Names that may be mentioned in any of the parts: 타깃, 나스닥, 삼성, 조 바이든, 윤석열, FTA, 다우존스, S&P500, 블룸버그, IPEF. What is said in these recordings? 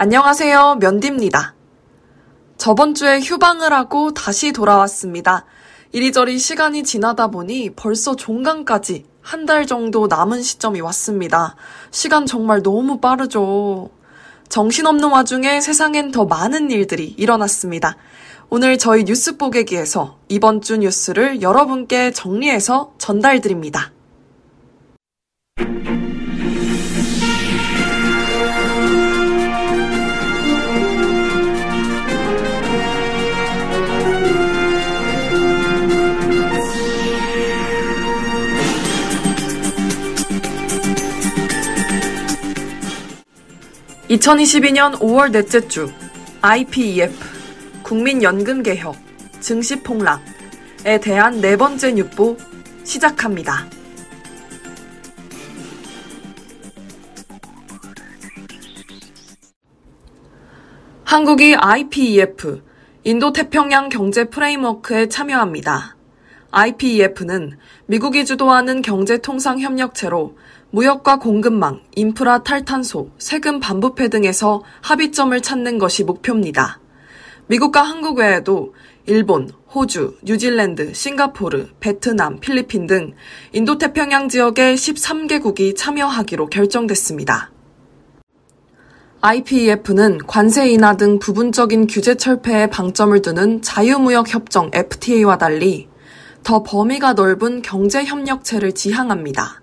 안녕하세요. 면디입니다. 저번 주에 휴방을 하고 다시 돌아왔습니다. 이리저리 시간이 지나다 보니 벌써 종강까지 한 달 정도 남은 시점이 왔습니다. 시간 정말 너무 빠르죠. 정신없는 와중에 세상엔 더 많은 일들이 일어났습니다. 오늘 저희 뉴스 뽀개기에서 이번 주 뉴스를 여러분께 정리해서 전달드립니다. (2022년 5월) 넷째 주 IPEF 국민연금개혁, 증시폭락에 대한 네 번째 뉴스 시작합니다. 한국이 IPEF, 인도태평양 경제 프레임워크에 참여합니다. IPEF는 미국이 주도하는 경제통상협력체로 무역과 공급망, 인프라 탈탄소, 세금 반부패 등에서 합의점을 찾는 것이 목표입니다. 미국과 한국 외에도 일본, 호주, 뉴질랜드, 싱가포르, 베트남, 필리핀 등 인도태평양 지역의 13개국이 참여하기로 결정됐습니다. IPEF는 관세 인하 등 부분적인 규제 철폐에 방점을 두는 자유무역협정 FTA와 달리 더 범위가 넓은 경제협력체를 지향합니다.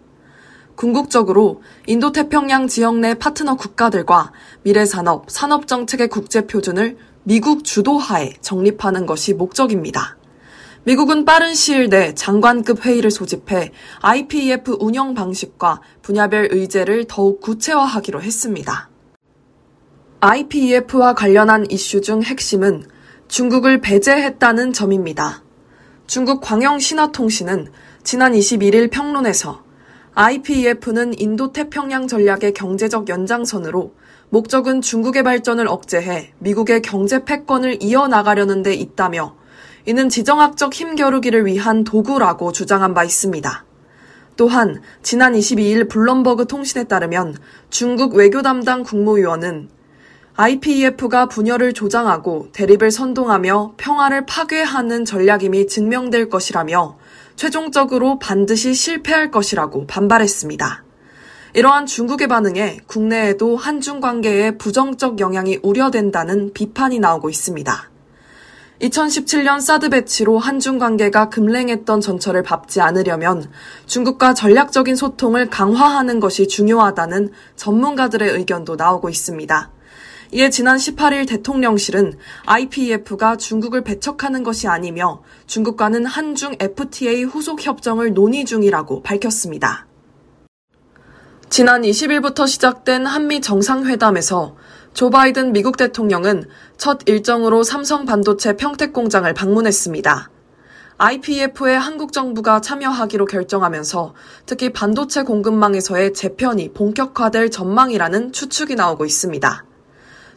궁극적으로 인도태평양 지역 내 파트너 국가들과 미래산업, 산업정책의 국제표준을 미국 주도하에 정립하는 것이 목적입니다. 미국은 빠른 시일 내 장관급 회의를 소집해 IPEF 운영 방식과 분야별 의제를 더욱 구체화하기로 했습니다. IPEF와 관련한 이슈 중 핵심은 중국을 배제했다는 점입니다. 중국 광영신화통신은 지난 21일 평론에서 IPEF는 인도태평양 전략의 경제적 연장선으로 목적은 중국의 발전을 억제해 미국의 경제 패권을 이어나가려는 데 있다며 이는 지정학적 힘겨루기를 위한 도구라고 주장한 바 있습니다. 또한 지난 22일 블룸버그 통신에 따르면 중국 외교 담당 국무위원은 IPEF가 분열을 조장하고 대립을 선동하며 평화를 파괴하는 전략임이 증명될 것이라며 최종적으로 반드시 실패할 것이라고 반발했습니다. 이러한 중국의 반응에 국내에도 한중 관계에 부정적 영향이 우려된다는 비판이 나오고 있습니다. 2017년 사드 배치로 한중 관계가 급랭했던 전철을 밟지 않으려면 중국과 전략적인 소통을 강화하는 것이 중요하다는 전문가들의 의견도 나오고 있습니다. 이에 지난 18일 대통령실은 IPEF가 중국을 배척하는 것이 아니며 중국과는 한중 FTA 후속 협정을 논의 중이라고 밝혔습니다. 지난 20일부터 시작된 한미 정상회담에서 조 바이든 미국 대통령은 첫 일정으로 삼성 반도체 평택 공장을 방문했습니다. IPEF에 한국 정부가 참여하기로 결정하면서 특히 반도체 공급망에서의 재편이 본격화될 전망이라는 추측이 나오고 있습니다.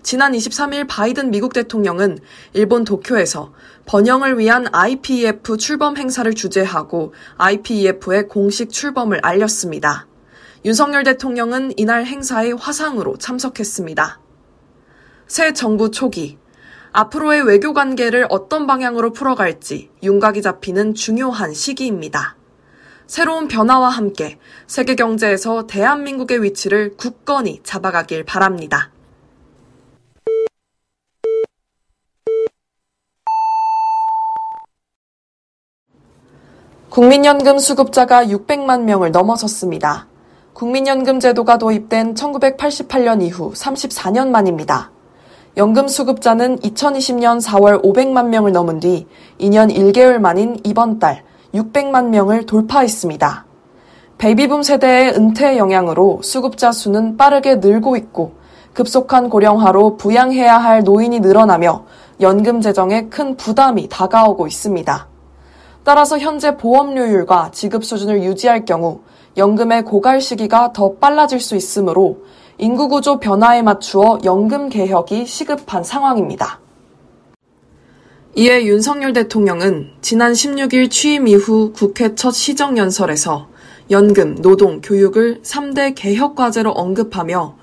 지난 23일 바이든 미국 대통령은 일본 도쿄에서 번영을 위한 IPEF 출범 행사를 주재하고 IPEF의 공식 출범을 알렸습니다. 윤석열 대통령은 이날 행사에 화상으로 참석했습니다. 새 정부 초기, 앞으로의 외교 관계를 어떤 방향으로 풀어갈지 윤곽이 잡히는 중요한 시기입니다. 새로운 변화와 함께 세계 경제에서 대한민국의 위치를 굳건히 잡아가길 바랍니다. 국민연금 수급자가 600만 명을 넘어섰습니다. 국민연금 제도가 도입된 1988년 이후 34년 만입니다. 연금 수급자는 2020년 4월 500만 명을 넘은 뒤 2년 1개월 만인 이번 달 600만 명을 돌파했습니다. 베이비붐 세대의 은퇴 영향으로 수급자 수는 빠르게 늘고 있고 급속한 고령화로 부양해야 할 노인이 늘어나며 연금 재정에 큰 부담이 다가오고 있습니다. 따라서 현재 보험료율과 지급 수준을 유지할 경우 연금의 고갈 시기가 더 빨라질 수 있으므로 인구구조 변화에 맞추어 연금 개혁이 시급한 상황입니다. 이에 윤석열 대통령은 지난 16일 취임 이후 국회 첫 시정연설에서 연금, 노동, 교육을 3대 개혁 과제로 언급하며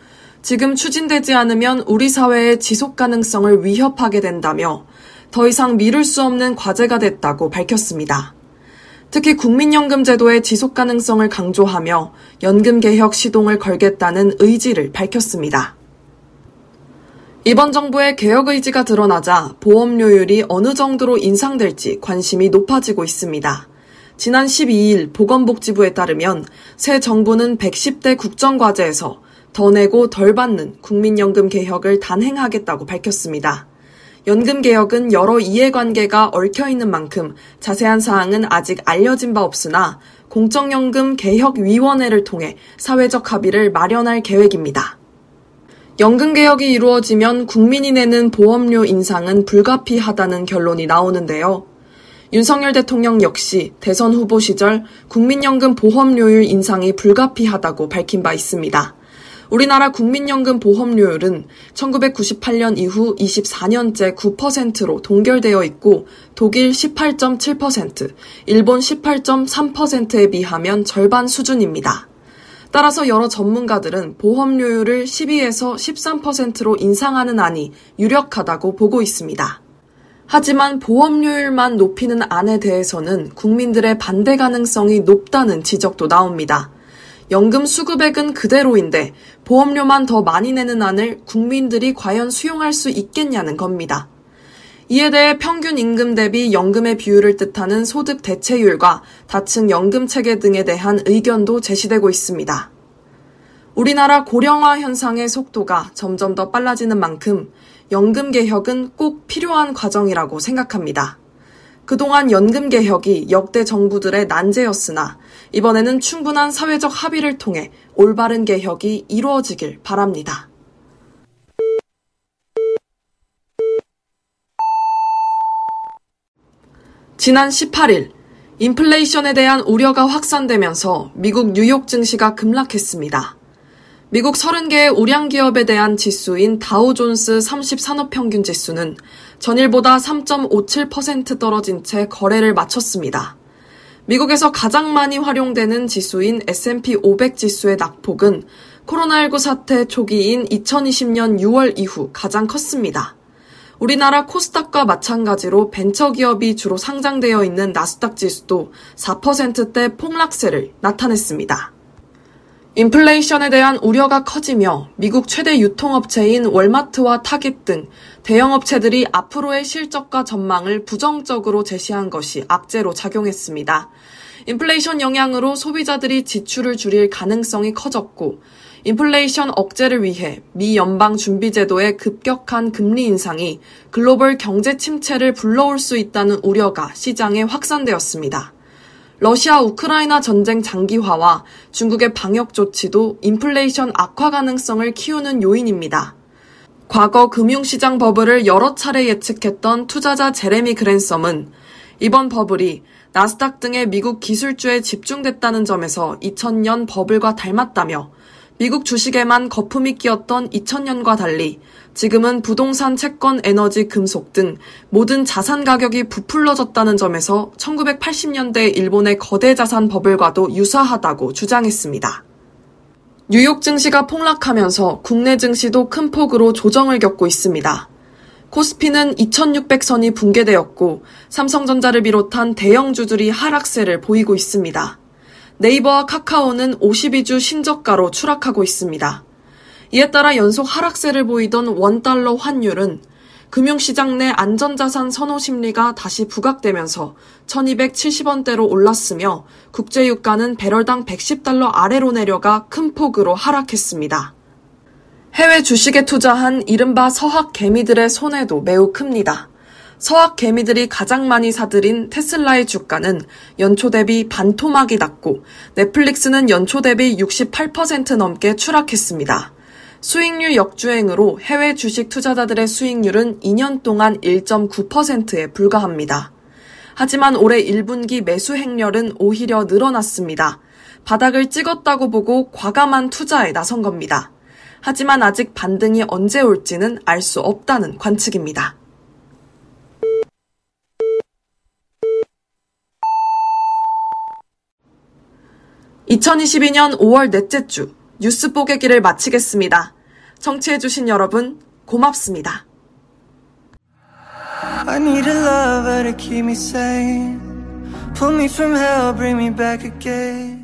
지금 추진되지 않으면 우리 사회의 지속 가능성을 위협하게 된다며 더 이상 미룰 수 없는 과제가 됐다고 밝혔습니다. 특히 국민연금 제도의 지속 가능성을 강조하며 연금 개혁 시동을 걸겠다는 의지를 밝혔습니다. 이번 정부의 개혁 의지가 드러나자 보험료율이 어느 정도로 인상될지 관심이 높아지고 있습니다. 지난 12일 보건복지부에 따르면 새 정부는 110대 국정과제에서 더 내고 덜 받는 국민연금 개혁을 단행하겠다고 밝혔습니다. 연금 개혁은 여러 이해관계가 얽혀있는 만큼 자세한 사항은 아직 알려진 바 없으나 공적연금 개혁위원회를 통해 사회적 합의를 마련할 계획입니다. 연금 개혁이 이루어지면 국민이 내는 보험료 인상은 불가피하다는 결론이 나오는데요. 윤석열 대통령 역시 대선 후보 시절 국민연금 보험료율 인상이 불가피하다고 밝힌 바 있습니다. 우리나라 국민연금 보험료율은 1998년 이후 24년째 9%로 동결되어 있고 독일 18.7%, 일본 18.3%에 비하면 절반 수준입니다. 따라서 여러 전문가들은 보험료율을 12에서 13%로 인상하는 안이 유력하다고 보고 있습니다. 하지만 보험료율만 높이는 안에 대해서는 국민들의 반대 가능성이 높다는 지적도 나옵니다. 연금 수급액은 그대로인데 보험료만 더 많이 내는 안을 국민들이 과연 수용할 수 있겠냐는 겁니다. 이에 대해 평균 임금 대비 연금의 비율을 뜻하는 소득 대체율과 다층 연금 체계 등에 대한 의견도 제시되고 있습니다. 우리나라 고령화 현상의 속도가 점점 더 빨라지는 만큼 연금 개혁은 꼭 필요한 과정이라고 생각합니다. 그동안 연금 개혁이 역대 정부들의 난제였으나 이번에는 충분한 사회적 합의를 통해 올바른 개혁이 이루어지길 바랍니다. 지난 18일, 인플레이션에 대한 우려가 확산되면서 미국 뉴욕 증시가 급락했습니다. 미국 30개의 우량기업에 대한 지수인 다우존스 30 산업평균 지수는 전일보다 3.57% 떨어진 채 거래를 마쳤습니다. 미국에서 가장 많이 활용되는 지수인 S&P500 지수의 낙폭은 코로나19 사태 초기인 2020년 6월 이후 가장 컸습니다. 우리나라 코스닥과 마찬가지로 벤처기업이 주로 상장되어 있는 나스닥 지수도 4%대 폭락세를 나타냈습니다. 인플레이션에 대한 우려가 커지며 미국 최대 유통업체인 월마트와 타깃 등 대형업체들이 앞으로의 실적과 전망을 부정적으로 제시한 것이 악재로 작용했습니다. 인플레이션 영향으로 소비자들이 지출을 줄일 가능성이 커졌고 인플레이션 억제를 위해 미 연방준비제도의 급격한 금리 인상이 글로벌 경제 침체를 불러올 수 있다는 우려가 시장에 확산되었습니다. 러시아 우크라이나 전쟁 장기화와 중국의 방역 조치도 인플레이션 악화 가능성을 키우는 요인입니다. 과거 금융시장 버블을 여러 차례 예측했던 투자자 제레미 그랜섬은 이번 버블이 나스닥 등의 미국 기술주에 집중됐다는 점에서 2000년 버블과 닮았다며 미국 주식에만 거품이 끼었던 2000년과 달리 지금은 부동산, 채권, 에너지, 금속 등 모든 자산 가격이 부풀러졌다는 점에서 1980년대 일본의 거대 자산 버블과도 유사하다고 주장했습니다. 뉴욕 증시가 폭락하면서 국내 증시도 큰 폭으로 조정을 겪고 있습니다. 코스피는 2600선이 붕괴되었고 삼성전자를 비롯한 대형주들이 하락세를 보이고 있습니다. 네이버와 카카오는 52주 신저가로 추락하고 있습니다. 이에 따라 연속 하락세를 보이던 원달러 환율은 금융시장 내 안전자산 선호 심리가 다시 부각되면서 1270원대로 올랐으며 국제유가는 배럴당 110달러 아래로 내려가 큰 폭으로 하락했습니다. 해외 주식에 투자한 이른바 서학 개미들의 손해도 매우 큽니다. 서학 개미들이 가장 많이 사들인 테슬라의 주가는 연초 대비 반토막이 났고 넷플릭스는 연초 대비 68% 넘게 추락했습니다. 수익률 역주행으로 해외 주식 투자자들의 수익률은 2년 동안 1.9%에 불과합니다. 하지만 올해 1분기 매수 행렬은 오히려 늘어났습니다. 바닥을 찍었다고 보고 과감한 투자에 나선 겁니다. 하지만 아직 반등이 언제 올지는 알 수 없다는 관측입니다. (2022년 5월) 넷째 주 뉴스 뽀개기를 마치겠습니다. 청취해주신 여러분 고맙습니다. I need a lover to keep me sane. Pull me from hell, bring me back again.